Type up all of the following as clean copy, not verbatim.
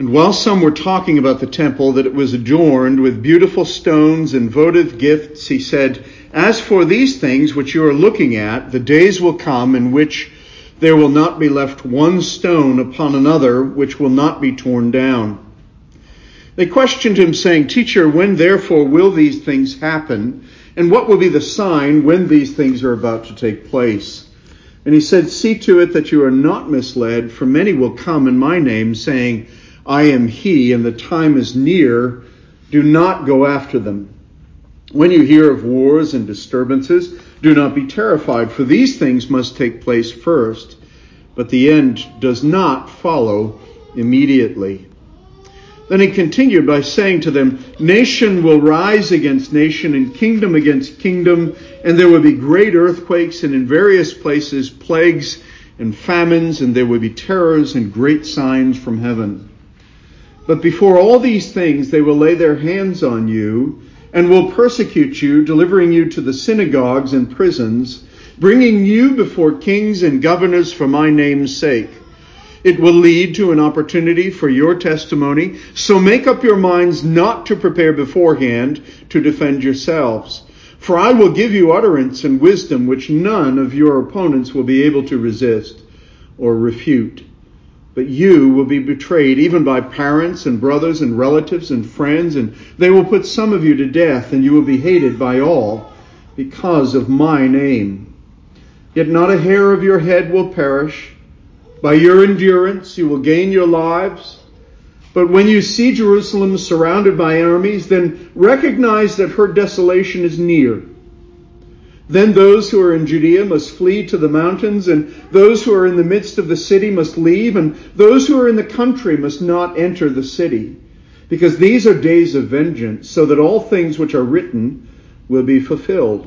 And while some were talking about the temple, that it was adorned with beautiful stones and votive gifts, he said, "As for these things which you are looking at, the days will come in which there will not be left one stone upon another, which will not be torn down." They questioned him, saying, "Teacher, when therefore will these things happen? And what will be the sign when these things are about to take place?" And he said, "See to it that you are not misled, for many will come in my name, saying, 'I am he, and the time is near.' Do not go after them. When you hear of wars and disturbances, do not be terrified, for these things must take place first, but the end does not follow immediately." Then he continued by saying to them, "Nation will rise against nation and kingdom against kingdom, and there will be great earthquakes, and in various places plagues and famines, and there will be terrors and great signs from heaven. But before all these things, they will lay their hands on you and will persecute you, delivering you to the synagogues and prisons, bringing you before kings and governors for my name's sake. It will lead to an opportunity for your testimony. So make up your minds not to prepare beforehand to defend yourselves. For I will give you utterance and wisdom which none of your opponents will be able to resist or refute. But you will be betrayed even by parents and brothers and relatives and friends, and they will put some of you to death, and you will be hated by all because of my name. Yet not a hair of your head will perish. By your endurance you will gain your lives. But when you see Jerusalem surrounded by armies, then recognize that her desolation is near. Then those who are in Judea must flee to the mountains, and those who are in the midst of the city must leave, and those who are in the country must not enter the city, because these are days of vengeance, so that all things which are written will be fulfilled.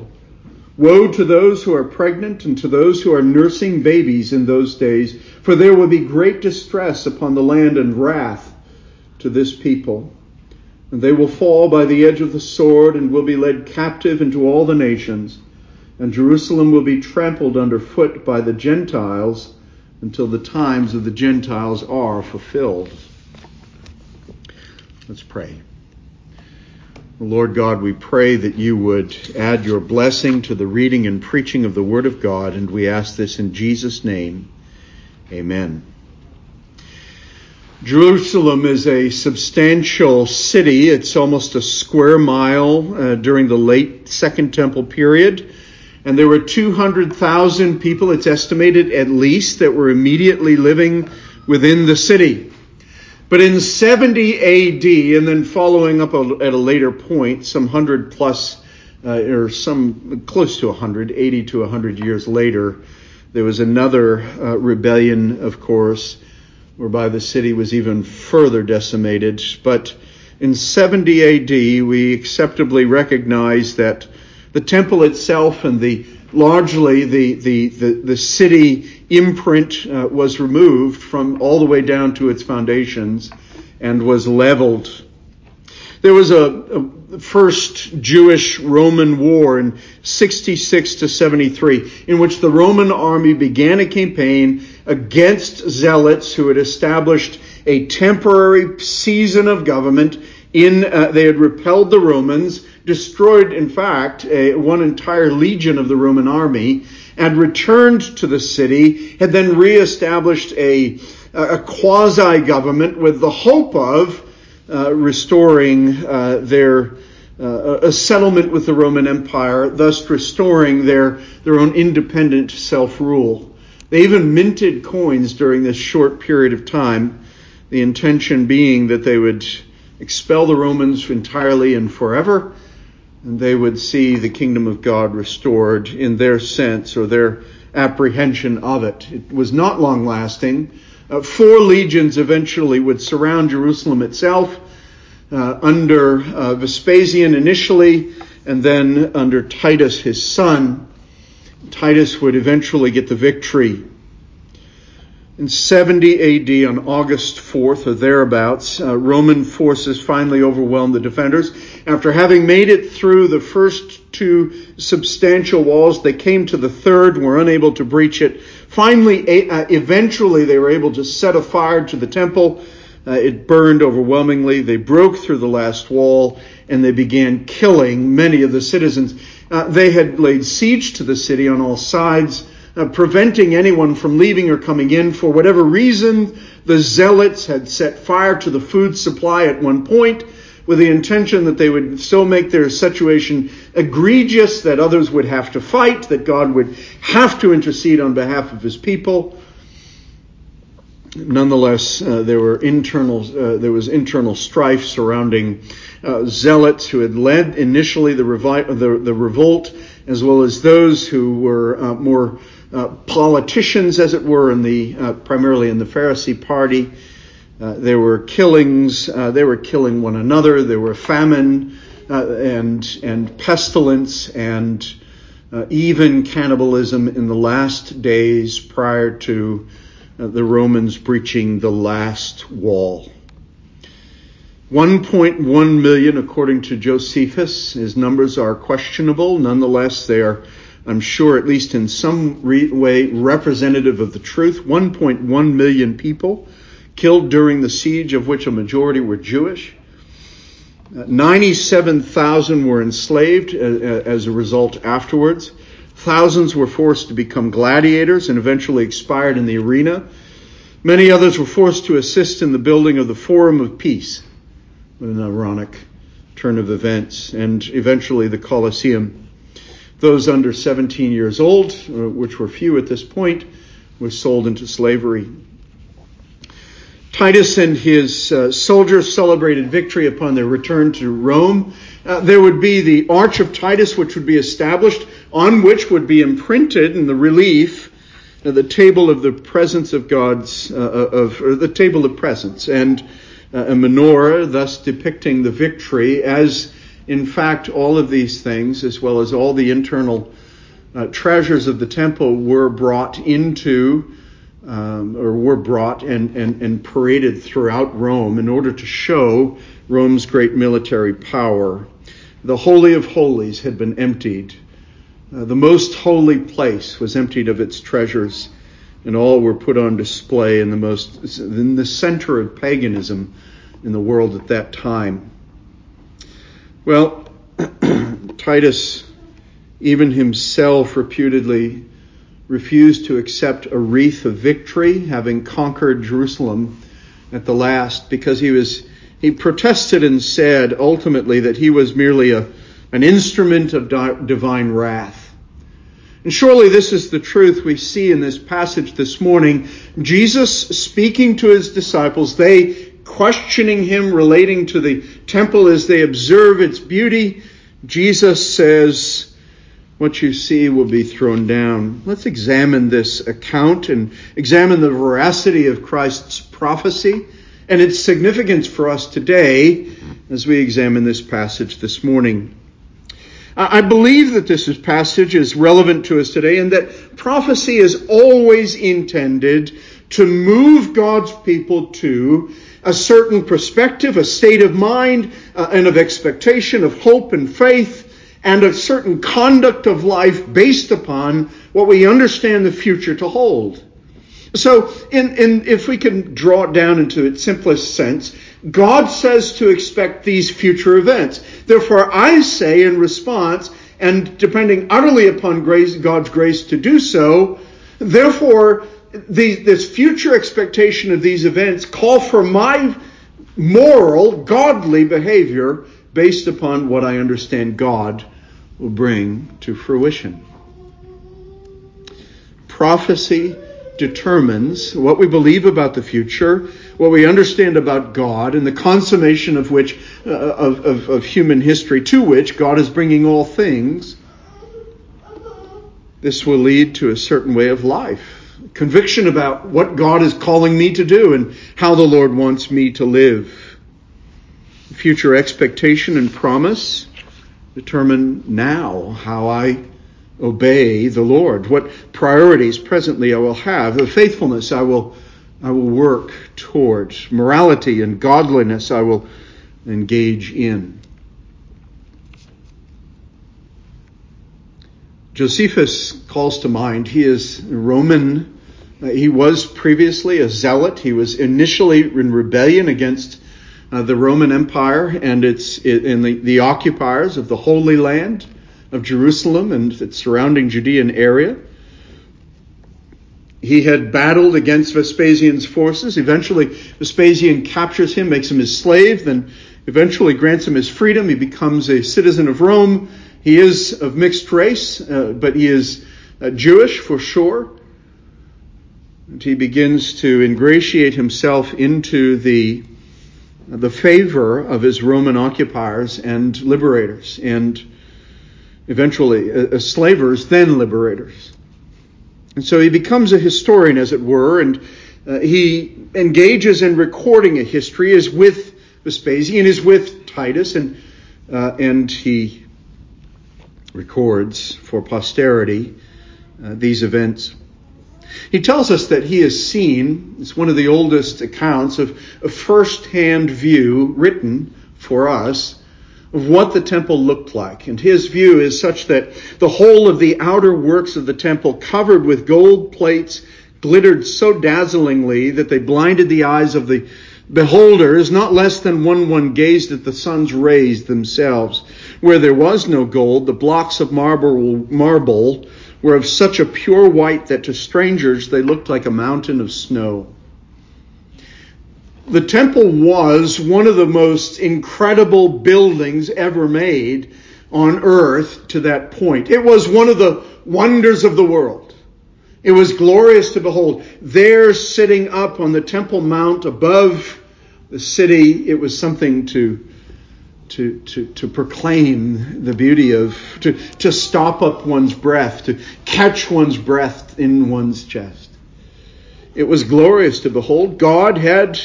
Woe to those who are pregnant and to those who are nursing babies in those days, for there will be great distress upon the land and wrath to this people. And they will fall by the edge of the sword and will be led captive into all the nations. And Jerusalem will be trampled underfoot by the Gentiles until the times of the Gentiles are fulfilled." Let's pray. Lord God, we pray that you would add your blessing to the reading and preaching of the Word of God, and we ask this in Jesus' name. Amen. Jerusalem is a substantial city. It's almost a square mile during the late Second Temple period. And there were 200,000 people, it's estimated at least, that were immediately living within the city. But in 70 A.D., and then following up at a later point, some 100 plus, or some close to 100, 80 to 100 years later, there was another rebellion, of course, whereby the city was even further decimated. But in 70 A.D., we acceptably recognize that the temple itself and largely the city imprint was removed from all the way down to its foundations and was leveled. There was a first Jewish-Roman war in 66 to 73, in which the Roman army began a campaign against zealots who had established a temporary season of government. They had repelled the Romans, destroyed, in fact, one entire legion of the Roman army, and returned to the city, had then reestablished a quasi-government with the hope of restoring a settlement with the Roman Empire, thus restoring their own independent self-rule. They even minted coins during this short period of time, the intention being that they would expel the Romans entirely and forever, and they would see the kingdom of God restored in their sense or their apprehension of it. It was not long-lasting. 4 legions eventually would surround Jerusalem itself under Vespasian initially, and then under Titus, his son. Titus would eventually get the victory. In 70 A.D., on August 4th or thereabouts, Roman forces finally overwhelmed the defenders. After having made it through the first 2 substantial walls, they came to the third, were unable to breach it. Finally, eventually, they were able to set a fire to the temple, It burned overwhelmingly. They broke through the last wall, and they began killing many of the citizens. They had laid siege to the city on all sides, preventing anyone from leaving or coming in. For whatever reason, the zealots had set fire to the food supply at one point, with the intention that they would so make their situation egregious that others would have to fight, that God would have to intercede on behalf of his people. Nonetheless, there was internal strife surrounding zealots who had led initially the revolt, as well as those who were more politicians, as it were, primarily in the Pharisee party. There were killings. They were killing one another. There were famine and pestilence and even cannibalism in the last days prior to the Romans breaching the last wall. 1.1 million, according to Josephus. His numbers are questionable. Nonetheless, they are, I'm sure, at least in some way, representative of the truth. 1.1 million people killed during the siege, of which a majority were Jewish. 97,000 were enslaved as a result afterwards. Thousands were forced to become gladiators and eventually expired in the arena. Many others were forced to assist in the building of the Forum of Peace. What an ironic turn of events. And eventually the Colosseum. Those under 17 years old, which were few at this point, were sold into slavery. Titus and his soldiers celebrated victory upon their return to Rome. There would be the Arch of Titus, which would be established, on which would be imprinted in the relief the table of the presence of God's, or the table of presence, and a menorah, thus depicting the victory, as in fact all of these things, as well as all the internal treasures of the temple, were brought into, and paraded throughout Rome in order to show Rome's great military power. The Holy of Holies had been emptied. The most holy place was emptied of its treasures, and all were put on display in the center of paganism in the world at that time. Well, Titus, even himself reputedly, refused to accept a wreath of victory, having conquered Jerusalem at the last, because he protested and said ultimately that he was merely an instrument of divine wrath. And surely this is the truth we see in this passage this morning. Jesus speaking to his disciples, they questioning him relating to the temple as they observe its beauty. Jesus says, what you see will be thrown down. Let's examine this account and examine the veracity of Christ's prophecy and its significance for us today as we examine this passage this morning. I believe that this passage is relevant to us today, and that prophecy is always intended to move God's people to a certain perspective, a state of mind, and of expectation, of hope and faith, and of certain conduct of life based upon what we understand the future to hold. So, if we can draw it down into its simplest sense, God says to expect these future events. Therefore, I say in response, and depending utterly upon God's grace to do so, therefore, this future expectation of these events call for my moral, godly behavior based upon what I understand God will bring to fruition. Prophecy determines what we believe about the future, what we understand about God, and the consummation of which of human history, to which God is bringing all things. This will lead to a certain way of life, conviction about what God is calling me to do and how the Lord wants me to live. Future expectation and promise determine now how I obey the Lord, what priorities presently I will have, the faithfulness I will work towards, morality and godliness I will engage in. Josephus calls to mind, he is a Roman He was previously a zealot. He was initially in rebellion against the Roman Empire and the occupiers of the Holy Land of Jerusalem and its surrounding Judean area. He had battled against Vespasian's forces. Eventually, Vespasian captures him, makes him his slave, then eventually grants him his freedom. He becomes a citizen of Rome. He is of mixed race, but he is Jewish for sure. And he begins to ingratiate himself into the favor of his Roman occupiers and liberators, and eventually slavers, then liberators. And so he becomes a historian, as it were, and he engages in recording a history, is with Vespasian, is with Titus, and he records for posterity these events. He tells us that he has seen, it's one of the oldest accounts of a first-hand view written for us of what the temple looked like. And his view is such that the whole of the outer works of the temple, covered with gold plates, glittered so dazzlingly that they blinded the eyes of the beholders, not less than one gazed at the sun's rays themselves. Where there was no gold, the blocks of marble were of such a pure white that to strangers they looked like a mountain of snow. The temple was one of the most incredible buildings ever made on earth to that point. It was one of the wonders of the world. It was glorious to behold. There, sitting up on the Temple Mount above the city, it was something to proclaim the beauty of, to stop up one's breath, to catch one's breath in one's chest. It was glorious to behold. God had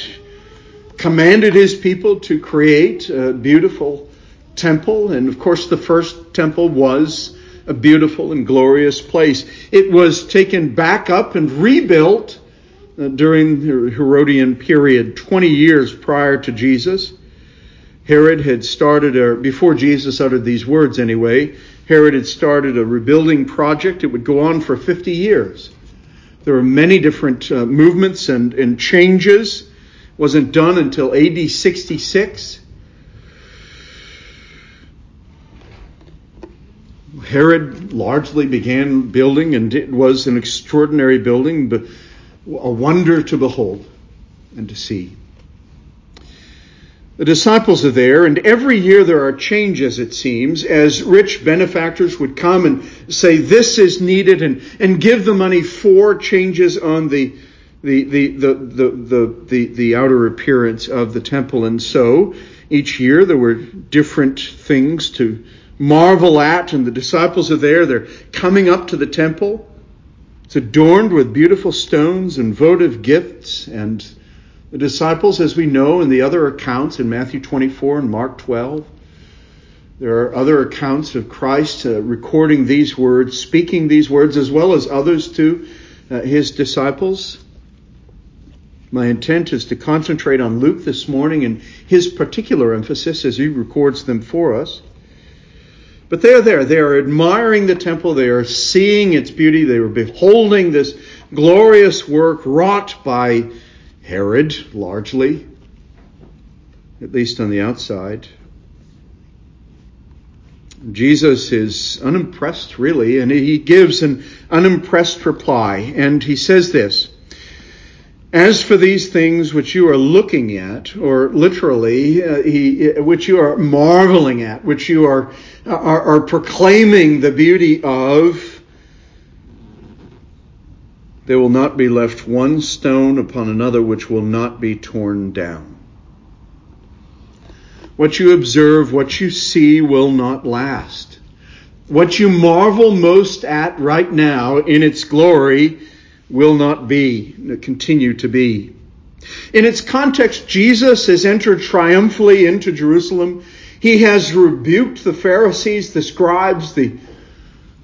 commanded his people to create a beautiful temple. And of course, the first temple was a beautiful and glorious place. It was taken back up and rebuilt during the Herodian period, 20 years prior to Jesus. Herod had started, or before Jesus uttered these words anyway, Herod had started a rebuilding project. It would go on for 50 years. There were many different movements and changes. Wasn't done until AD 66. Herod largely began building, and it was an extraordinary building, but a wonder to behold and to see. The disciples are there, and every year there are changes, it seems, as rich benefactors would come and say, this is needed, and give the money for changes on the outer appearance of the temple. And so each year there were different things to marvel at, and the disciples are there. They're coming up to the temple. It's adorned with beautiful stones and votive gifts. And the disciples, as we know in the other accounts in Matthew 24 and Mark 12, there are other accounts of Christ recording these words, speaking these words, as well as others to his disciples. My intent is to concentrate on Luke this morning and his particular emphasis as he records them for us. But they are there. They are admiring the temple. They are seeing its beauty. They are beholding this glorious work wrought by Herod, largely, at least on the outside. Jesus is unimpressed, really, and he gives an unimpressed reply. And he says this: as for these things which you are looking at, or literally, which you are marveling at, which you are proclaiming the beauty of, there will not be left one stone upon another which will not be torn down. What you observe, what you see will not last. What you marvel most at right now in its glory will not be, continue to be. In its context, Jesus has entered triumphantly into Jerusalem. He has rebuked the Pharisees, the scribes, the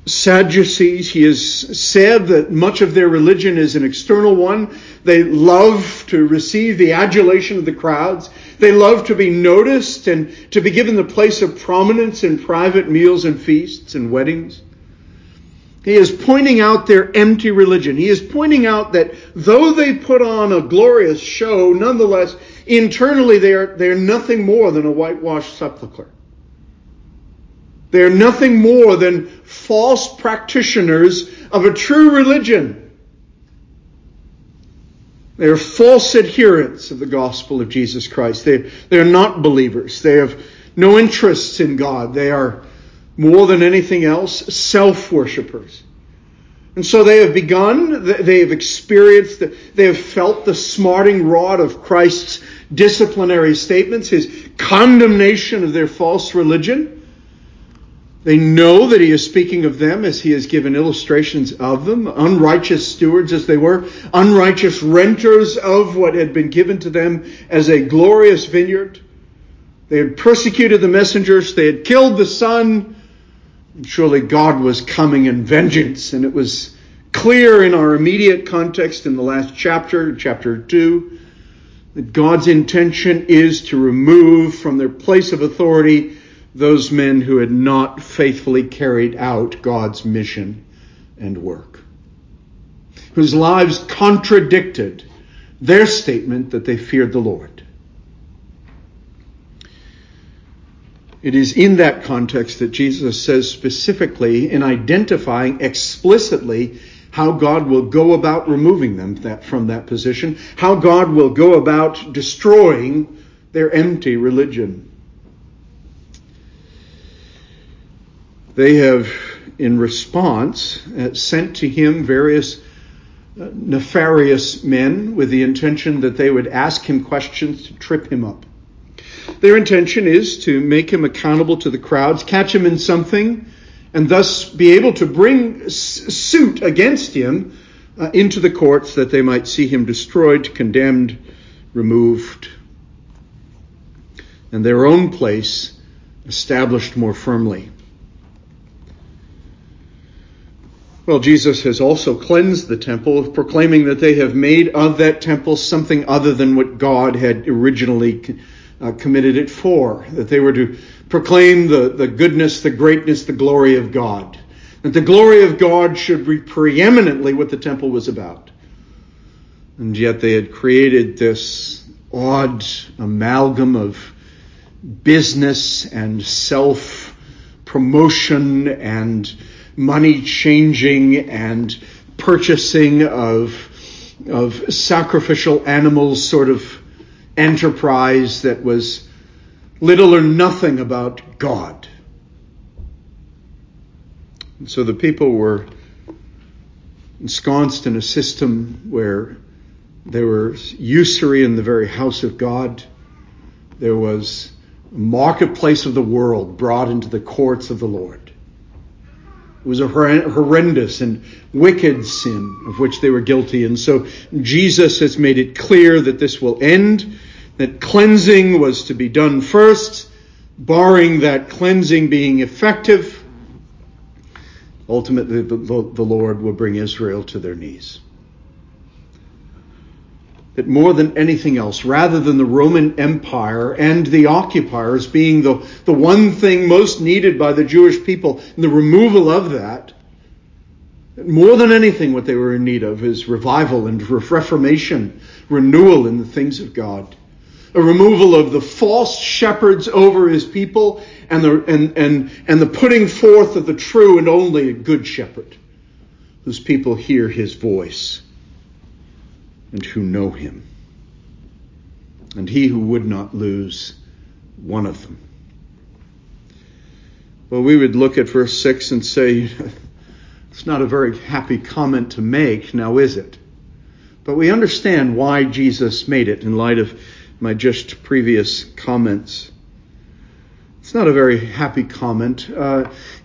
Sadducees. He has said that much of their religion is an external one. They love to receive the adulation of the crowds. They love to be noticed and to be given the place of prominence in private meals and feasts and weddings. He is pointing out their empty religion. He is pointing out that though they put on a glorious show, nonetheless, internally they are nothing more than a whitewashed sepulcher. They are nothing more than false practitioners of a true religion. They are false adherents of the gospel of Jesus Christ. They are not believers. They have no interests in God. They are, more than anything else, self-worshippers. And so they have begun, they have experienced, they have felt the smarting rod of Christ's disciplinary statements, his condemnation of their false religion. They know that he is speaking of them as he has given illustrations of them, unrighteous stewards as they were, unrighteous renters of what had been given to them as a glorious vineyard. They had persecuted the messengers, they had killed the son. Surely God was coming in vengeance, and it was clear in our immediate context in the last chapter, chapter 2, that God's intention is to remove from their place of authority those men who had not faithfully carried out God's mission and work, whose lives contradicted their statement that they feared the Lord. It is in that context that Jesus says specifically in identifying explicitly how God will go about removing them from that position, how God will go about destroying their empty religion. They have, in response, sent to him various nefarious men with the intention that they would ask him questions to trip him up. Their intention is to make him accountable to the crowds, catch him in something, and thus be able to bring suit against him into the courts that they might see him destroyed, condemned, removed, and their own place established more firmly. Well, Jesus has also cleansed the temple, proclaiming that they have made of that temple something other than what God had originally committed it for, that they were to proclaim the goodness, the greatness, the glory of God, that the glory of God should be preeminently what the temple was about. And yet they had created this odd amalgam of business and self-promotion and money changing and purchasing of sacrificial animals sort of enterprise that was little or nothing about God. And so the people were ensconced in a system where there was usury in the very house of God. There was a marketplace of the world brought into the courts of the Lord. It was a horrendous and wicked sin of which they were guilty. And so Jesus has made it clear that this will end, that cleansing was to be done first, barring that cleansing being effective. Ultimately, the Lord will bring Israel to their knees. That more than anything else, rather than the Roman Empire and the occupiers being the one thing most needed by the Jewish people, and the removal of that, more than anything what they were in need of is revival and reformation, renewal in the things of God. A removal of the false shepherds over his people and the putting forth of the true and only good shepherd, whose people hear his voice and who know him. And he who would not lose one of them. Well, we would look at verse 6 and say, it's not a very happy comment to make, now is it? But we understand why Jesus made it in light of my just previous comments. It's not a very happy comment.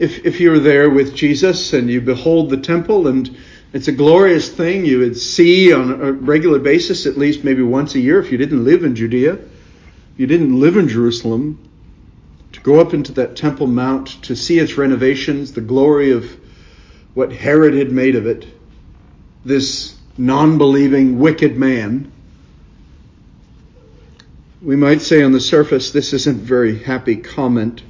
If you're there with Jesus and you behold the temple, and it's a glorious thing you would see on a regular basis, at least maybe once a year if you didn't live in Judea, if you didn't live in Jerusalem, to go up into that Temple Mount to see its renovations, the glory of what Herod had made of it, this non-believing wicked man. We might say on the surface, this isn't a very happy comment.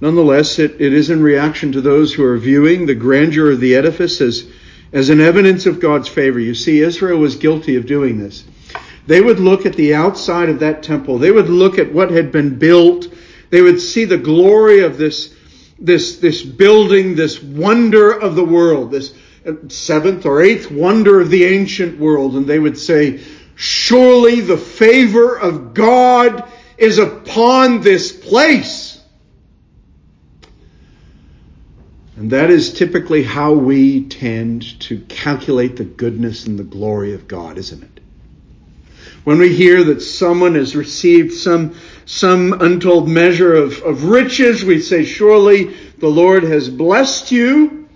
Nonetheless, it is in reaction to those who are viewing the grandeur of the edifice as an evidence of God's favor. You see, Israel was guilty of doing this. They would look at the outside of that temple. They would look at what had been built. They would see the glory of this building, this wonder of the world, this seventh or eighth wonder of the ancient world. And they would say, surely the favor of God is upon this place. And that is typically how we tend to calculate the goodness and the glory of God, isn't it? When we hear that someone has received some untold measure of riches, we say, surely the Lord has blessed you.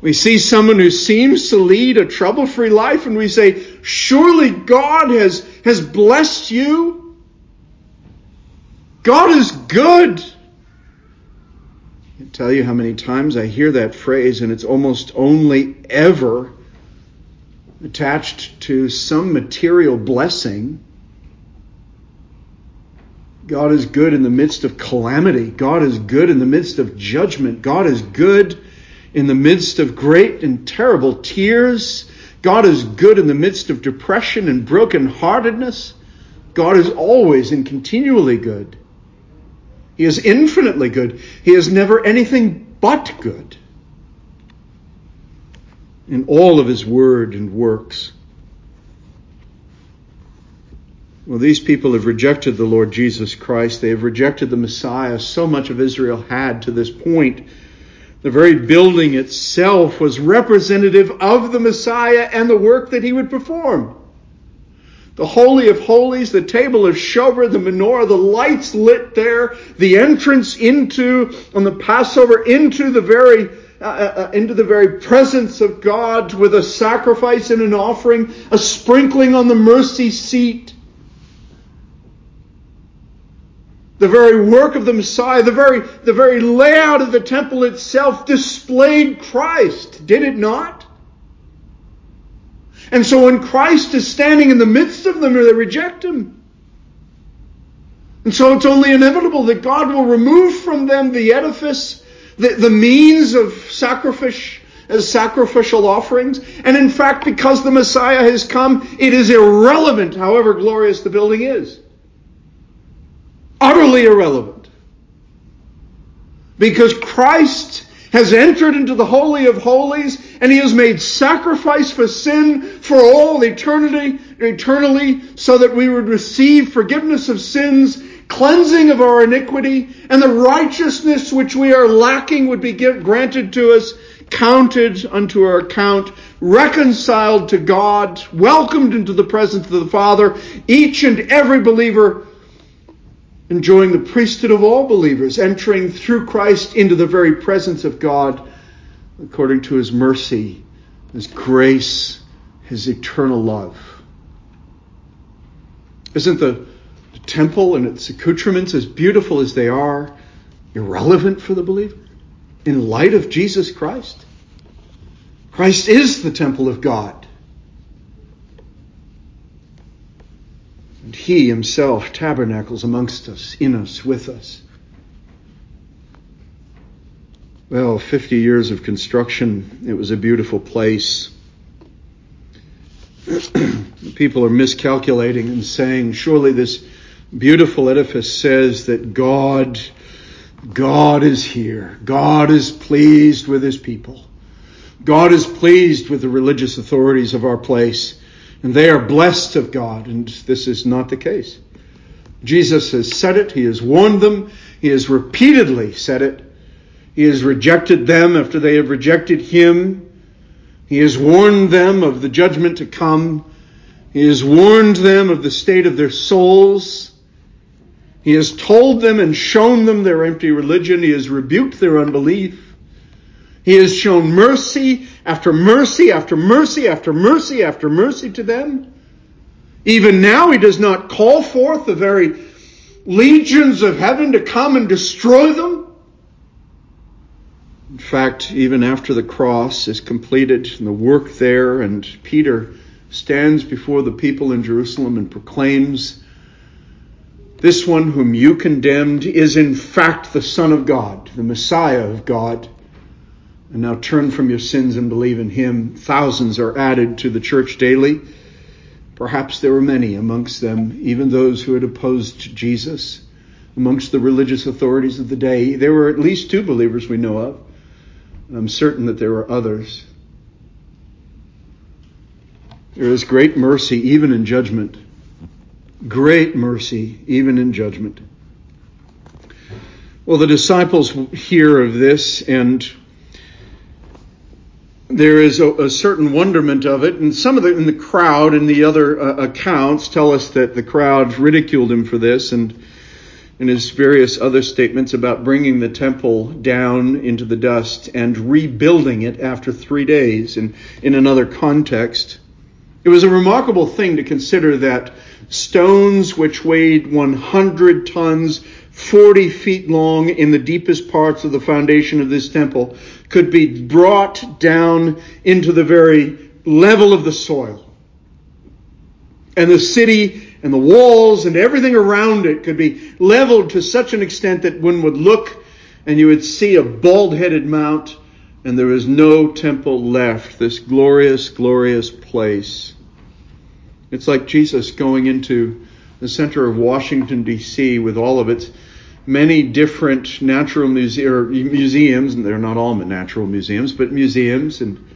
We see someone who seems to lead a trouble-free life, and we say, surely God has blessed you. God is good. I can't tell you how many times I hear that phrase, and it's almost only ever attached to some material blessing. God is good in the midst of calamity. God is good in the midst of judgment. God is good in the midst of great and terrible tears. God is good in the midst of depression and brokenheartedness. God is always and continually good. He is infinitely good. He is never anything but good in all of his word and works. Well, these people have rejected the Lord Jesus Christ. They have rejected the Messiah. So much of Israel had to this point. The very building itself was representative of the Messiah and the work that he would perform. The Holy of Holies, the table of showbread, the menorah, the lights lit there, the entrance into the very presence of God with a sacrifice and an offering, a sprinkling on the mercy seat. The very work of the Messiah, the very layout of the temple itself displayed Christ, did it not? And so when Christ is standing in the midst of them, they reject him. And so it's only inevitable that God will remove from them the edifice, the means of sacrificial offerings. And in fact, because the Messiah has come, it is irrelevant, however glorious the building is. Utterly irrelevant. Because Christ has entered into the Holy of Holies, and he has made sacrifice for sin for all eternity, eternally, so that we would receive forgiveness of sins, cleansing of our iniquity, and the righteousness which we are lacking would be granted to us, counted unto our account, reconciled to God, welcomed into the presence of the Father, each and every believer enjoying the priesthood of all believers, entering through Christ into the very presence of God, according to his mercy, his grace, his eternal love. Isn't the temple and its accoutrements, as beautiful as they are, irrelevant for the believer in light of Jesus Christ? Christ is the temple of God. And he himself tabernacles amongst us, in us, with us. Well, 50 years of construction, it was a beautiful place. People are miscalculating and saying, surely this beautiful edifice says that God is here. God is pleased with his people. God is pleased with the religious authorities of our place, and they are blessed of God. And this is not the case. Jesus has said it. He has warned them. He has repeatedly said it. He has rejected them after they have rejected him. He has warned them of the judgment to come. He has warned them of the state of their souls. He has told them and shown them their empty religion. He has rebuked their unbelief. He has shown mercy after mercy after mercy after mercy after mercy to them. Even now, he does not call forth the very legions of heaven to come and destroy them. In fact, even after the cross is completed and the work there, and Peter stands before the people in Jerusalem and proclaims This one whom you condemned is in fact the Son of God, the Messiah of God. And now turn from your sins and believe in him. Thousands are added to the church daily. Perhaps there were many amongst them, even those who had opposed Jesus. Amongst the religious authorities of the day, there were at least two believers we know of, and I'm certain that there were others. There is great mercy even in judgment. Great mercy even in judgment. Well, the disciples hear of this, and there is a certain wonderment of it, and some of the in the crowd and the other accounts tell us that the crowd ridiculed him for this, and in his various other statements about bringing the temple down into the dust and rebuilding it after 3 days and in another context. It was a remarkable thing to consider that stones which weighed 100 tons, 40 feet long in the deepest parts of the foundation of this temple could be brought down into the very level of the soil. And the city and the walls and everything around it could be leveled to such an extent that one would look and you would see a bald-headed mount and there is no temple left. This glorious, glorious place. It's like Jesus going into the center of Washington, D.C. with all of its many different natural museums, and they're not all natural museums, but museums and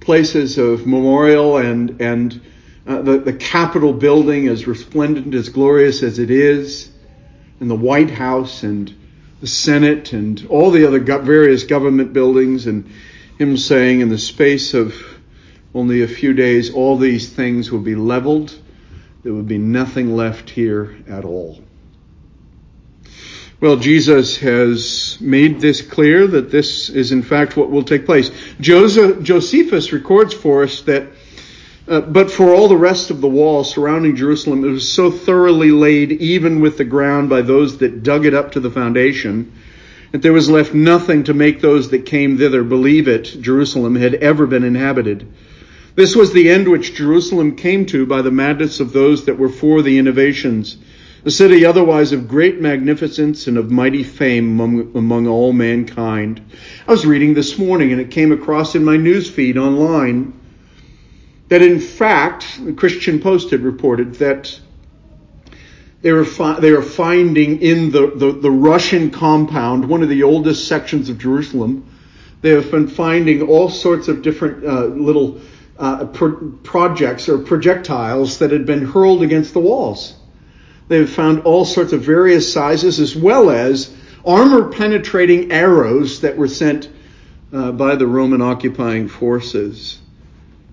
places of memorial and the Capitol building, as resplendent, as glorious as it is, and the White House and the Senate and all the other various government buildings, and him saying in the space of only a few days, all these things will be leveled. There would be nothing left here at all. Well, Jesus has made this clear that this is in fact what will take place. Josephus records for us that but for all the rest of the wall surrounding Jerusalem, it was so thoroughly laid even with the ground by those that dug it up to the foundation that there was left nothing to make those that came thither believe it, Jerusalem, had ever been inhabited. This was the end which Jerusalem came to by the madness of those that were for the innovations, a city otherwise of great magnificence and of mighty fame among all mankind. I was reading this morning and it came across in my newsfeed online that in fact, the Christian Post had reported that they were finding in the Russian compound, one of the oldest sections of Jerusalem, they have been finding all sorts of different little projects or projectiles that had been hurled against the walls. They have found all sorts of various sizes, as well as armor-penetrating arrows that were sent by the Roman occupying forces.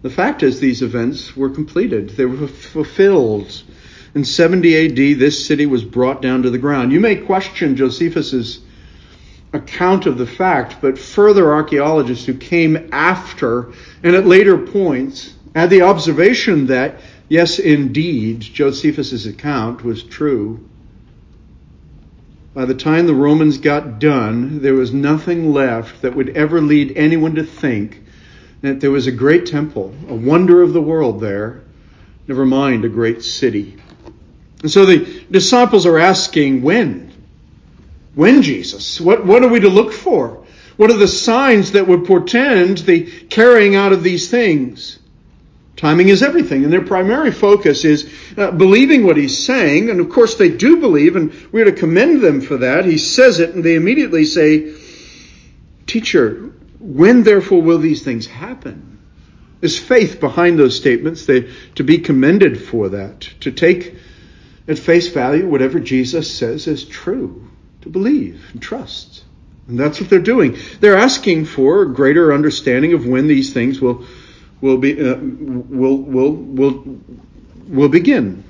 The fact is, these events were completed. They were fulfilled. In 70 AD, this city was brought down to the ground. You may question Josephus's account of the fact, but further archaeologists who came after and at later points had the observation that, yes, indeed, Josephus's account was true. By the time the Romans got done, there was nothing left that would ever lead anyone to think that there was a great temple, a wonder of the world there, never mind a great city. And so the disciples are asking, when? When, Jesus? What are we to look for? What are the signs that would portend the carrying out of these things? Timing is everything, and their primary focus is believing what he's saying, and of course they do believe, and we're to commend them for that. He says it, and they immediately say, Teacher, when, therefore, will these things happen? There's faith behind those statements. They're to be commended for that, to take at face value whatever Jesus says is true, to believe and trust. And that's what they're doing. They're asking for a greater understanding of when these things will begin.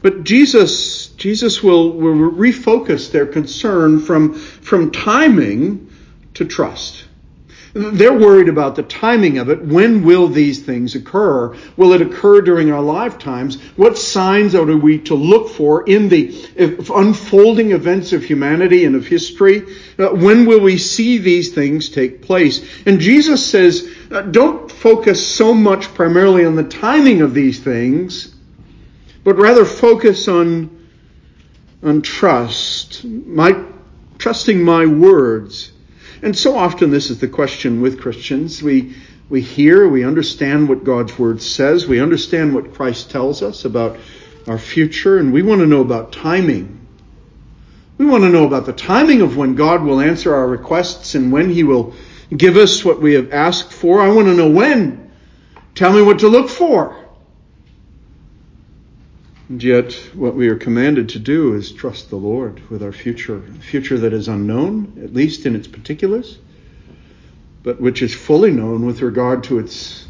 But Jesus will refocus their concern from timing to trust. They're worried about the timing of it. When will these things occur? Will it occur during our lifetimes? What signs are we to look for in the unfolding events of humanity and of history? When will we see these things take place? And Jesus says, don't focus so much primarily on the timing of these things, but rather focus on and trust, trusting my words. And so often this is the question with Christians. We hear, we understand what God's word says. We understand what Christ tells us about our future. And we want to know about timing. We want to know about the timing of when God will answer our requests and when he will give us what we have asked for. I want to know when. Tell me what to look for. And yet, what we are commanded to do is trust the Lord with our future, a future that is unknown, at least in its particulars, but which is fully known with regard to its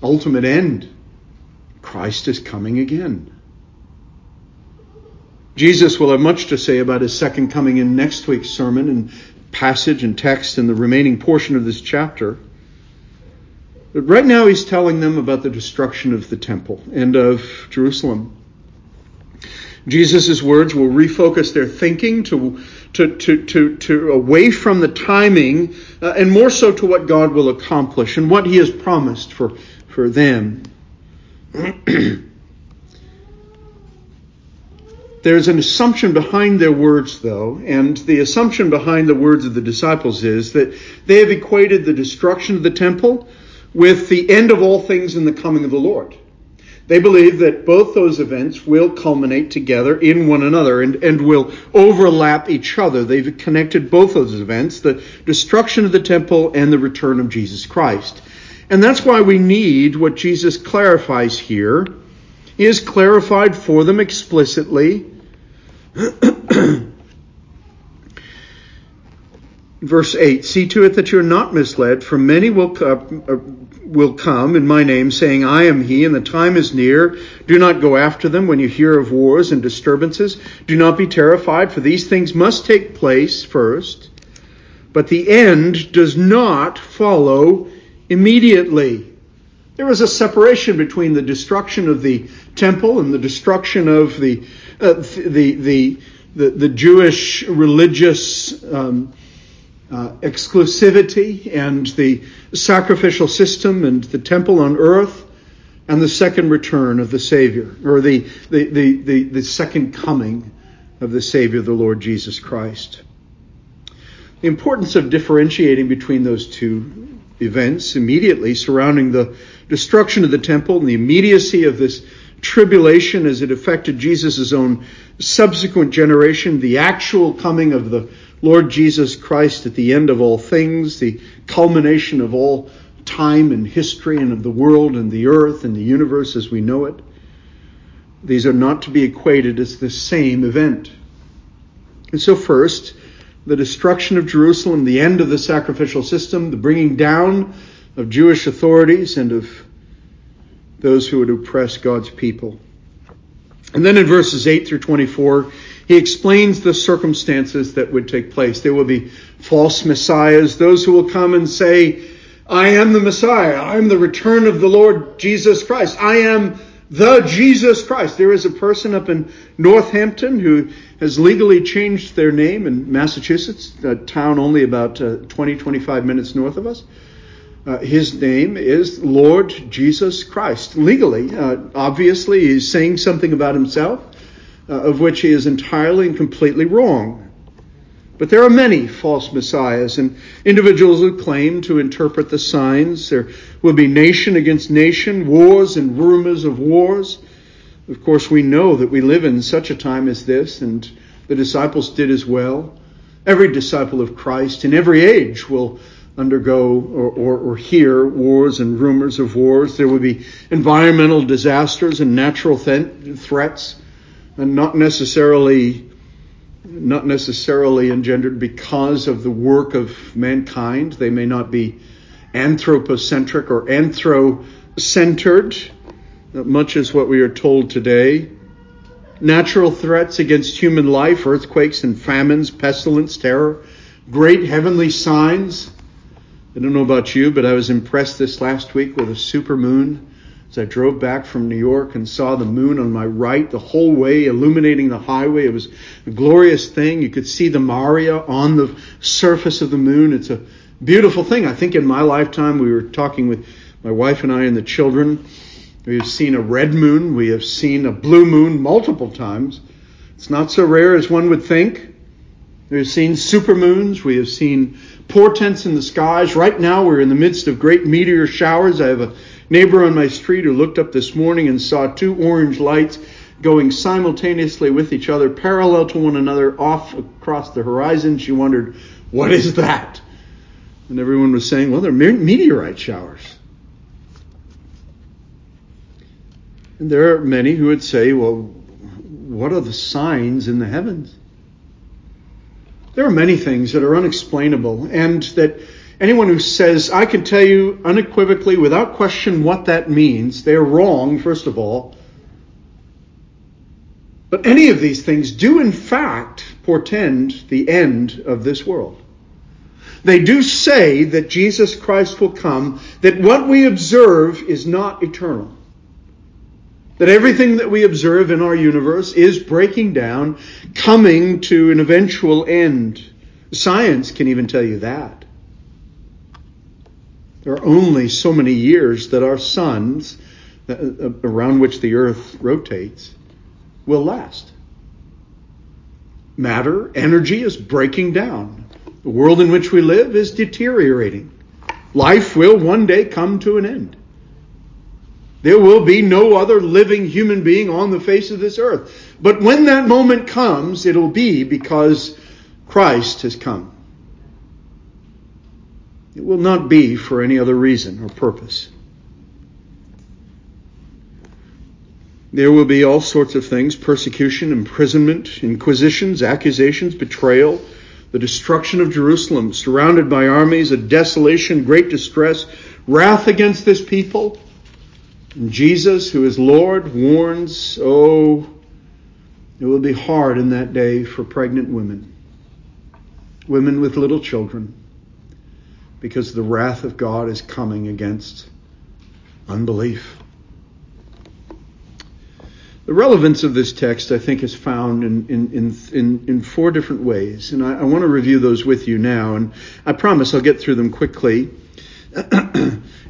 ultimate end. Christ is coming again. Jesus will have much to say about his second coming in next week's sermon and passage and text in the remaining portion of this chapter. But right now he's telling them about the destruction of the temple and of Jerusalem. Jesus' words will refocus their thinking to away from the timing and more so to what God will accomplish and what he has promised for them. There's an assumption behind their words, though, and the assumption behind the words of the disciples is that they have equated the destruction of the temple with the end of all things and the coming of the Lord. They believe that both those events will culminate together in one another and will overlap each other. They've connected both those events, the destruction of the temple and the return of Jesus Christ. And that's why we need what Jesus clarifies here is clarified for them explicitly. Verse 8, see to it that you're not misled, for many will come in my name, saying, I am he, and the time is near. Do not go after them when you hear of wars and disturbances. Do not be terrified, for these things must take place first. But the end does not follow immediately. There is a separation between the destruction of the temple and the destruction of the Jewish religious exclusivity and the sacrificial system and the temple on earth and the second return of the Savior, or the second coming of the Savior, the Lord Jesus Christ. The importance of differentiating between those two events immediately surrounding the destruction of the temple and the immediacy of this tribulation as it affected Jesus' own subsequent generation, the actual coming of the Lord Jesus Christ at the end of all things, the culmination of all time and history and of the world and the earth and the universe as we know it. These are not to be equated as the same event. And so first, the destruction of Jerusalem, the end of the sacrificial system, the bringing down of Jewish authorities and of those who would oppress God's people. And then in verses 8 through 24, he explains the circumstances that would take place. There will be false messiahs, those who will come and say, I am the Messiah. I am the return of the Lord Jesus Christ. I am the Jesus Christ. There is a person up in Northampton who has legally changed their name in Massachusetts, a town only about 20-25 minutes north of us. His name is Lord Jesus Christ. Legally, obviously, he's saying something about himself, of which he is entirely and completely wrong. But there are many false messiahs and individuals who claim to interpret the signs. There will be nation against nation, wars and rumors of wars. Of course, we know that we live in such a time as this, and the disciples did as well. Every disciple of Christ in every age will undergo or hear wars and rumors of wars. There will be environmental disasters and natural threats. And not necessarily engendered because of the work of mankind. They may not be anthropocentric or anthro-centered, much as what we are told today. Natural threats against human life, earthquakes and famines, pestilence, terror, great heavenly signs. I don't know about you, but I was impressed this last week with a super moon. As I drove back from New York and saw the moon on my right the whole way, illuminating the highway, it was a glorious thing. You could see the maria on the surface of the moon. It's a beautiful thing. I think in my lifetime, we were talking with my wife and I and the children. We have seen a red moon. We have seen a blue moon multiple times. It's not so rare as one would think. We've seen supermoons. We have seen portents in the skies. Right now we're in the midst of great meteor showers. I have a neighbor on my street who looked up this morning and saw two orange lights going simultaneously with each other, parallel to one another, off across the horizon. She wondered, what is that? And everyone was saying, well, they're meteorite showers. And there are many who would say, well, what are the signs in the heavens? There are many things that are unexplainable, and that anyone who says, I can tell you unequivocally, without question, what that means, they're wrong, first of all. But any of these things do, in fact, portend the end of this world. They do say that Jesus Christ will come, that what we observe is not eternal, that everything that we observe in our universe is breaking down, coming to an eventual end. Science can even tell you that. There are only so many years that our suns, around which the earth rotates, will last. Matter, energy is breaking down. The world in which we live is deteriorating. Life will one day come to an end. There will be no other living human being on the face of this earth. But when that moment comes, it'll be because Christ has come. It will not be for any other reason or purpose. There will be all sorts of things: persecution, imprisonment, inquisitions, accusations, betrayal, the destruction of Jerusalem, surrounded by armies, a desolation, great distress, wrath against this people. And Jesus, who is Lord, warns, oh, it will be hard in that day for pregnant women, women with little children, because the wrath of God is coming against unbelief. The relevance of this text, I think, is found in four different ways, and I want to review those with you now, and I promise I'll get through them quickly.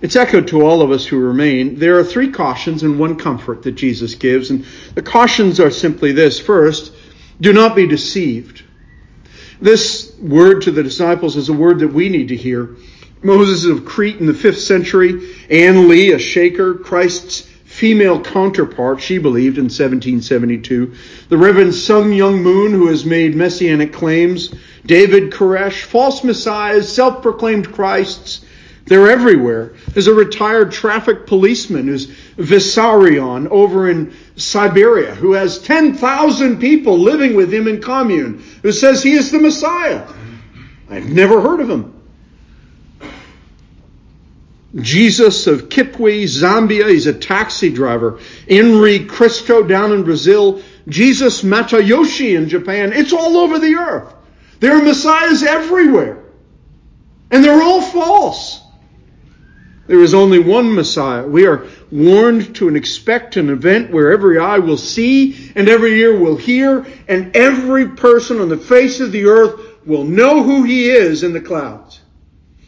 It's echoed to all of us who remain. There are three cautions and one comfort that Jesus gives, and the cautions are simply this. First, do not be deceived. This word to the disciples is a word that we need to hear. Moses of Crete in the 5th century, Anne Lee, a Shaker, Christ's female counterpart, she believed, in 1772. The Reverend Sun Myung Moon, who has made messianic claims, David Koresh, false messiahs, self-proclaimed Christs, they're everywhere. There's a retired traffic policeman who's Vissarion over in Siberia, who has 10,000 people living with him in commune, who says he is the Messiah. I've never heard of him. Jesus of Kitwe, Zambia, he's a taxi driver. Inri Cristo down in Brazil. Jesus Matayoshi in Japan. It's all over the earth. There are messiahs everywhere. And they're all false. There is only one Messiah. We are warned to expect an event where every eye will see and every ear will hear and every person on the face of the earth will know who he is in the clouds.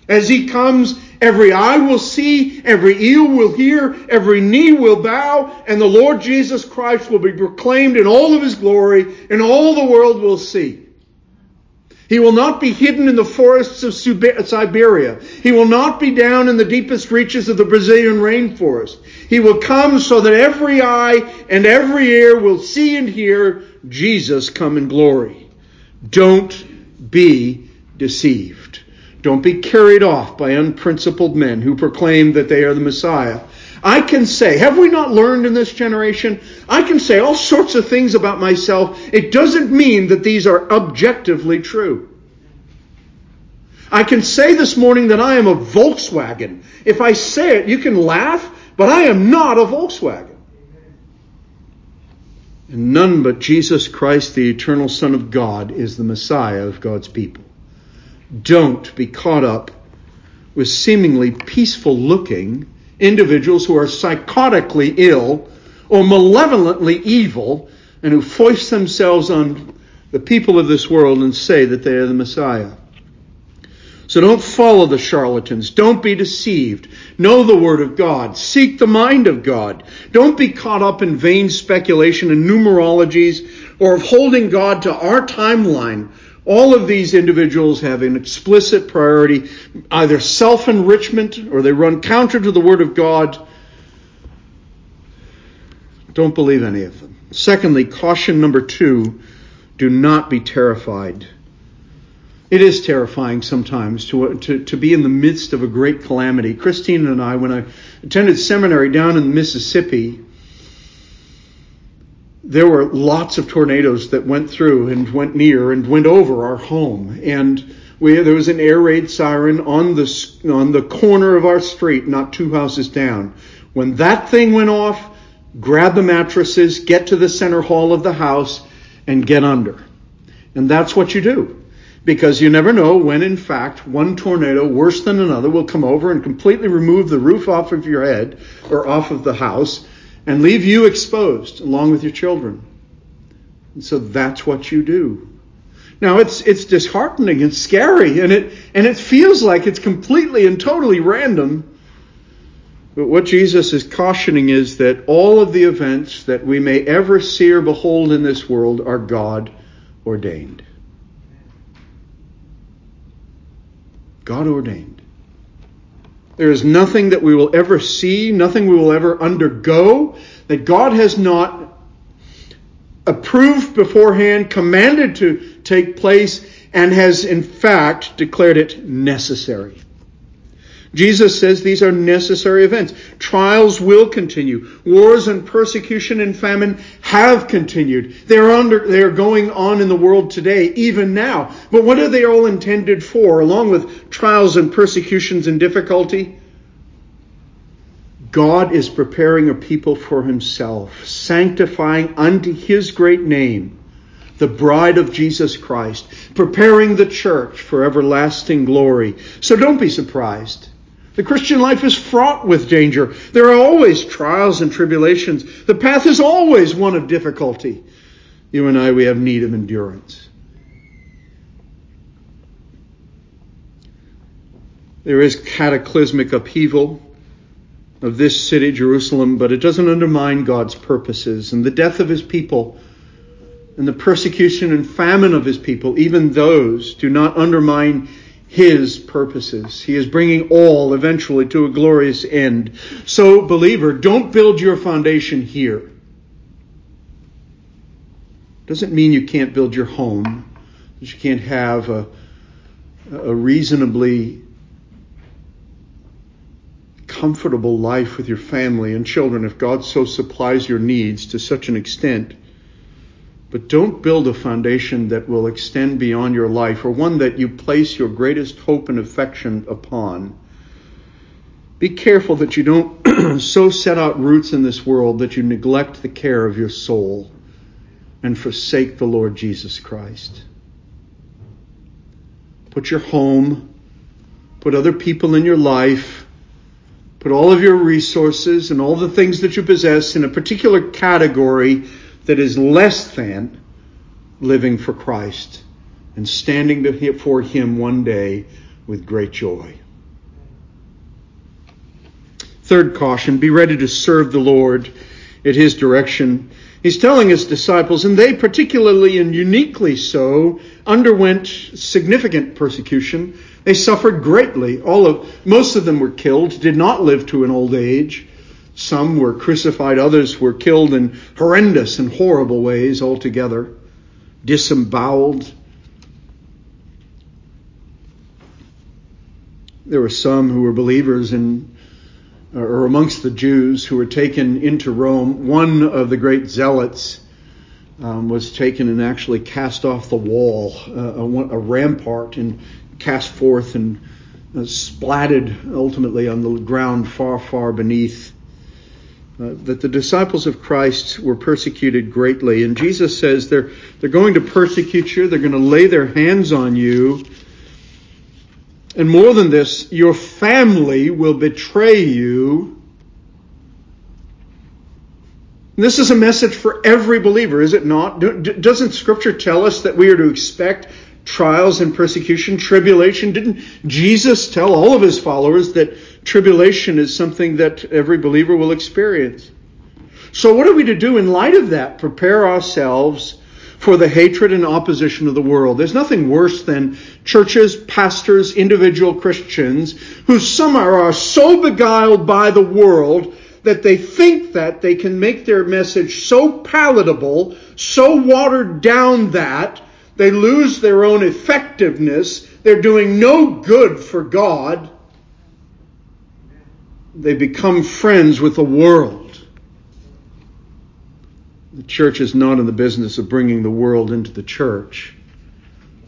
As he comes, every eye will see, every ear will hear, every knee will bow, and the Lord Jesus Christ will be proclaimed in all of his glory, and all the world will see. He will not be hidden in the forests of Siberia. He will not be down in the deepest reaches of the Brazilian rainforest. He will come so that every eye and every ear will see and hear Jesus come in glory. Don't be deceived. Don't be carried off by unprincipled men who proclaim that they are the Messiah. I can say, have we not learned in this generation? I can say all sorts of things about myself. It doesn't mean that these are objectively true. I can say this morning that I am a Volkswagen. If I say it, you can laugh, but I am not a Volkswagen. And none but Jesus Christ, the eternal Son of God, is the Messiah of God's people. Don't be caught up with seemingly peaceful-looking individuals who are psychotically ill or malevolently evil and who foist themselves on the people of this world and say that they are the Messiah. So don't follow the charlatans. Don't be deceived. Know the Word of God. Seek the mind of God. Don't be caught up in vain speculation and numerologies or of holding God to our timeline. All of these individuals have an explicit priority, either self-enrichment or they run counter to the Word of God. Don't believe any of them. Secondly, caution number 2, do not be terrified. It is terrifying sometimes to be in the midst of a great calamity. Christine and I, when I attended seminary down in Mississippi, there were lots of tornadoes that went through and went near and went over our home. And there was an air raid siren on the corner of our street, not 2 houses down. When that thing went off, grab the mattresses, get to the center hall of the house, and get under. And that's what you do. Because you never know when, in fact, one tornado worse than another will come over and completely remove the roof off of your head or off of the house and leave you exposed along with your children. And so that's what you do. Now, it's disheartening and scary, and it feels like it's completely and totally random. But what Jesus is cautioning is that all of the events that we may ever see or behold in this world are God ordained. God ordained. There is nothing that we will ever see, nothing we will ever undergo that God has not approved beforehand, commanded to take place, and has in fact declared it necessary. Jesus says these are necessary events. Trials will continue. Wars and persecution and famine have continued. They are going on in the world today, even now. But what are they all intended for, along with trials and persecutions and difficulty? God is preparing a people for himself, sanctifying unto his great name the bride of Jesus Christ, preparing the church for everlasting glory. So don't be surprised. The Christian life is fraught with danger. There are always trials and tribulations. The path is always one of difficulty. You and I, we have need of endurance. There is cataclysmic upheaval of this city, Jerusalem, but it doesn't undermine God's purposes. And the death of his people and the persecution and famine of his people, even those, do not undermine his purposes. He is bringing all eventually to a glorious end. So, believer, don't build your foundation here. Doesn't mean you can't build your home, that you can't have a reasonably comfortable life with your family and children if God so supplies your needs to such an extent. But don't build a foundation that will extend beyond your life, or one that you place your greatest hope and affection upon. Be careful that you don't so set out roots in this world that you neglect the care of your soul and forsake the Lord Jesus Christ. Put your home, put other people in your life, put all of your resources and all the things that you possess in a particular category that is less than living for Christ and standing before him one day with great joy. Third caution, be ready to serve the Lord at his direction. He's telling his disciples, and they particularly and uniquely so, underwent significant persecution. They suffered greatly. Most of them were killed, did not live to an old age. Some were crucified, others were killed in horrendous and horrible ways altogether, disemboweled. There were some who were believers or amongst the Jews who were taken into Rome. One of the great zealots was taken and actually cast off the wall, a rampart, and cast forth and splatted ultimately on the ground far, far beneath. That the disciples of Christ were persecuted greatly. And Jesus says they're going to persecute you. They're going to lay their hands on you. And more than this, your family will betray you. And this is a message for every believer, is it not? Doesn't Scripture tell us that we are to expect trials and persecution, tribulation. Didn't Jesus tell all of his followers that tribulation is something that every believer will experience? So what are we to do in light of that? Prepare ourselves for the hatred and opposition of the world. There's nothing worse than churches, pastors, individual Christians who somehow are so beguiled by the world that they think that they can make their message so palatable, so watered down that they lose their own effectiveness. They're doing no good for God. They become friends with the world. The church is not in the business of bringing the world into the church.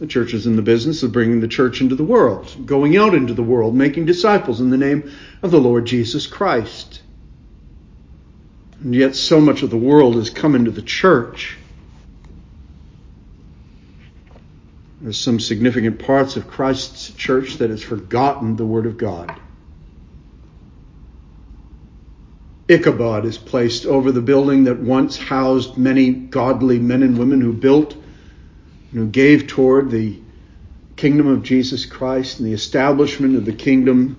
The church is in the business of bringing the church into the world, going out into the world, making disciples in the name of the Lord Jesus Christ. And yet so much of the world has come into the church. There's some significant parts of Christ's church that has forgotten the Word of God. Ichabod is placed over the building that once housed many godly men and women who built and who gave toward the kingdom of Jesus Christ and the establishment of the kingdom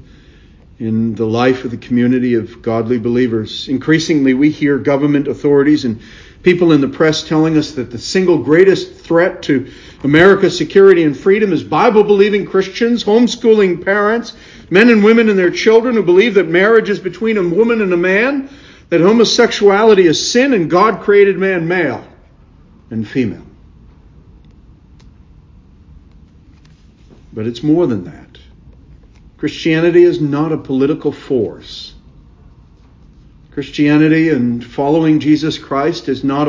in the life of the community of godly believers. Increasingly, we hear government authorities and people in the press telling us that the single greatest threat to America's security and freedom is Bible-believing Christians, homeschooling parents, men and women and their children who believe that marriage is between a woman and a man, that homosexuality is sin, and God created man male and female. But it's more than that. Christianity is not a political force. Christianity and following Jesus Christ is not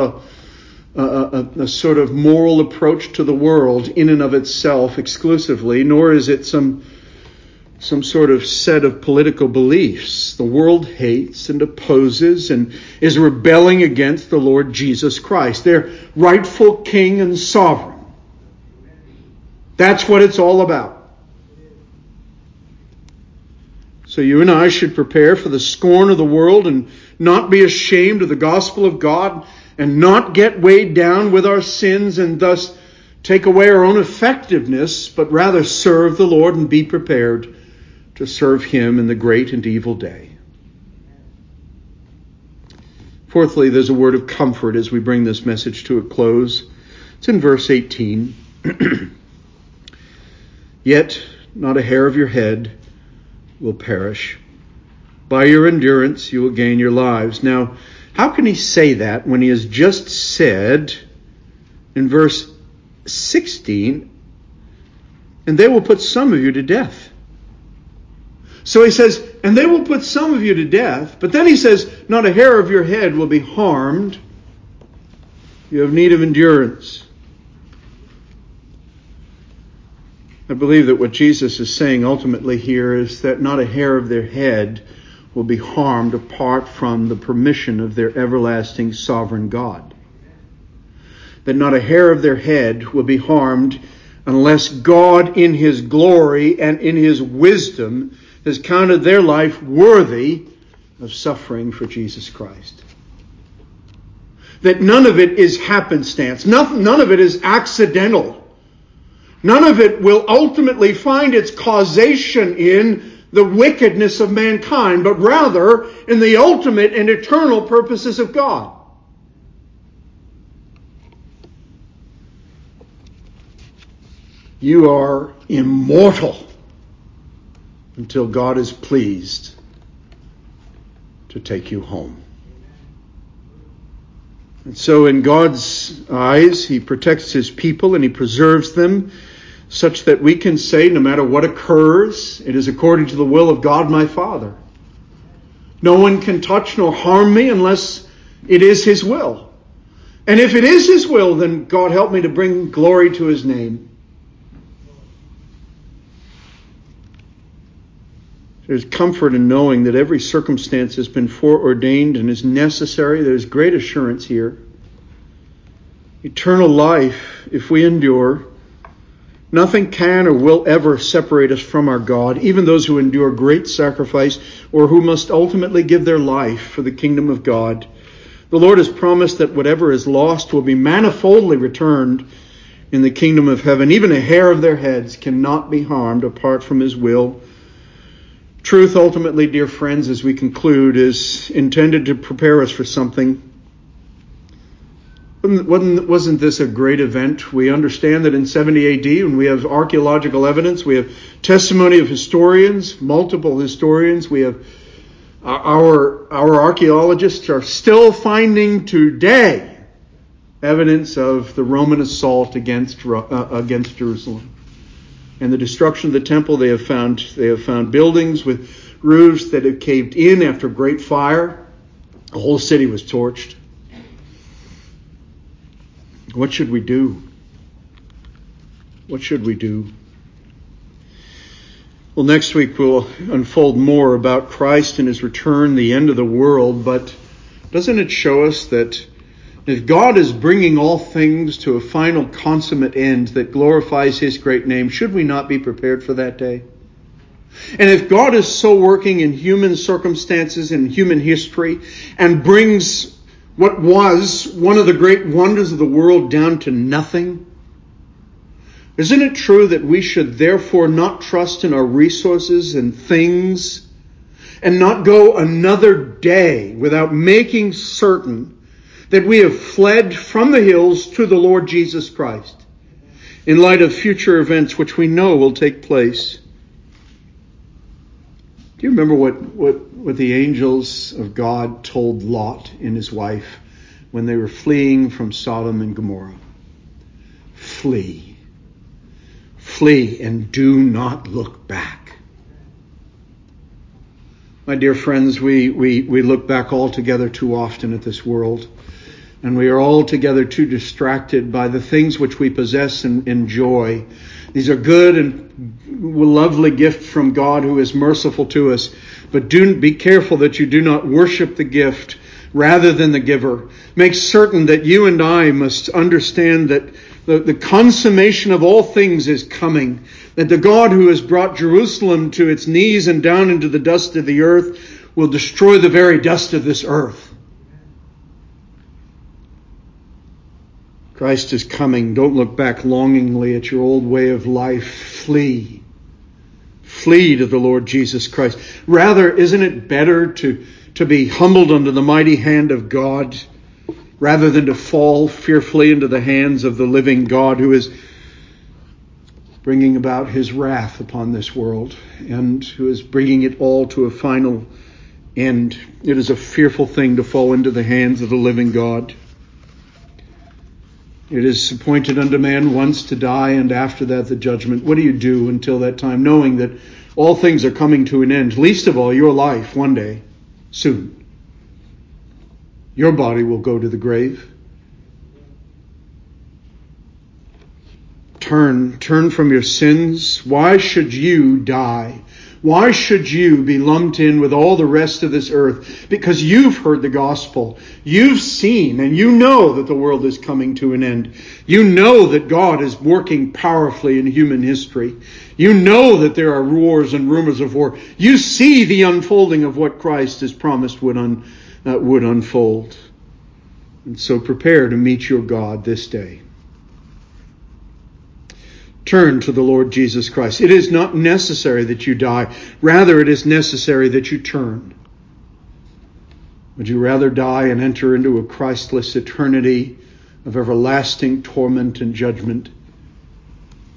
a sort of moral approach to the world in and of itself exclusively, nor is it some sort of set of political beliefs. The world hates and opposes and is rebelling against the Lord Jesus Christ, their rightful King and Sovereign. That's what it's all about. So you and I should prepare for the scorn of the world and not be ashamed of the gospel of God and not get weighed down with our sins and thus take away our own effectiveness, but rather serve the Lord and be prepared to serve Him in the great and evil day. Fourthly, there's a word of comfort as we bring this message to a close. It's in verse 18. Yet not a hair of your head will perish. By your endurance you will gain your lives. Now, how can he say that when he has just said in verse 16, and they will put some of you to death? So he says, and they will put some of you to death, but then he says, not a hair of your head will be harmed. You have need of endurance. I believe that what Jesus is saying ultimately here is that not a hair of their head will be harmed apart from the permission of their everlasting sovereign God. That not a hair of their head will be harmed unless God in His glory and in His wisdom has counted their life worthy of suffering for Jesus Christ. That none of it is happenstance. None of it is accidental. None of it will ultimately find its causation in the wickedness of mankind, but rather in the ultimate and eternal purposes of God. You are immortal until God is pleased to take you home. And so in God's eyes, He protects His people and He preserves them, such that we can say, no matter what occurs, it is according to the will of God my Father. No one can touch nor harm me unless it is His will. And if it is His will, then God help me to bring glory to His name. There's comfort in knowing that every circumstance has been foreordained and is necessary. There's great assurance here. Eternal life, if we endure. Nothing can or will ever separate us from our God, even those who endure great sacrifice or who must ultimately give their life for the kingdom of God. The Lord has promised that whatever is lost will be manifoldly returned in the kingdom of heaven, even a hair of their heads cannot be harmed apart from his will. Truth, ultimately, dear friends, as we conclude, is intended to prepare us for something. Wasn't this a great event? We understand that in 70 AD, when we have archaeological evidence, we have testimony of historians, multiple historians, we have our archaeologists are still finding today evidence of the Roman assault against Jerusalem and the destruction of the temple. They have found buildings with roofs that have caved in after great fire. The whole city was torched. What should we do? What should we do? Well, next week we'll unfold more about Christ and his return, the end of the world. But doesn't it show us that if God is bringing all things to a final consummate end that glorifies his great name, should we not be prepared for that day? And if God is so working in human circumstances and human history and brings what was one of the great wonders of the world down to nothing? Isn't it true that we should therefore not trust in our resources and things and not go another day without making certain that we have fled from the hills to the Lord Jesus Christ in light of future events which we know will take place? Do you remember what the angels of God told Lot and his wife when they were fleeing from Sodom and Gomorrah? Flee. Flee and do not look back. My dear friends, we look back altogether too often at this world, and we are altogether too distracted by the things which we possess and enjoy. These are good and lovely gifts from God who is merciful to us. But do be careful that you do not worship the gift rather than the giver. Make certain that you and I must understand that the consummation of all things is coming. That the God who has brought Jerusalem to its knees and down into the dust of the earth will destroy the very dust of this earth. Christ is coming. Don't look back longingly at your old way of life. Flee. Flee to the Lord Jesus Christ. Rather, isn't it better to be humbled under the mighty hand of God rather than to fall fearfully into the hands of the living God who is bringing about his wrath upon this world and who is bringing it all to a final end? It is a fearful thing to fall into the hands of the living God. It is appointed unto man once to die, and after that the judgment. What do you do until that time, knowing that all things are coming to an end, least of all your life one day, soon? Your body will go to the grave. Turn from your sins. Why should you die? Why should you be lumped in with all the rest of this earth? Because you've heard the gospel. You've seen and you know that the world is coming to an end. You know that God is working powerfully in human history. You know that there are wars and rumors of war. You see the unfolding of what Christ has promised would unfold. And so prepare to meet your God this day. Turn to the Lord Jesus Christ. It is not necessary that you die. Rather, it is necessary that you turn. Would you rather die and enter into a Christless eternity of everlasting torment and judgment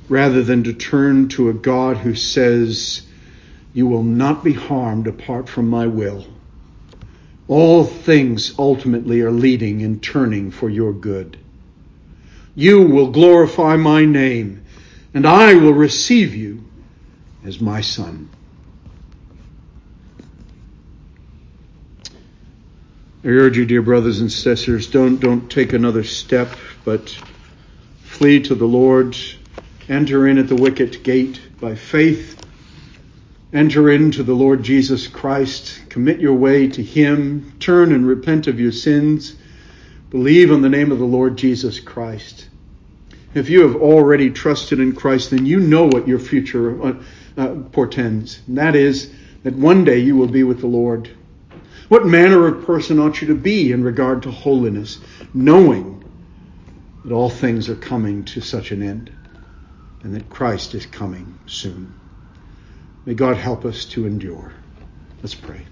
rather than to turn to a God who says, "You will not be harmed apart from my will"? All things ultimately are leading and turning for your good. You will glorify my name, and I will receive you as my son. I urge you, dear brothers and sisters, don't take another step, but flee to the Lord. Enter in at the wicket gate by faith. Enter into the Lord Jesus Christ. Commit your way to him. Turn and repent of your sins. Believe on the name of the Lord Jesus Christ. If you have already trusted in Christ, then you know what your future portends. And that is that one day you will be with the Lord. What manner of person ought you to be in regard to holiness, knowing that all things are coming to such an end and that Christ is coming soon. May God help us to endure. Let's pray.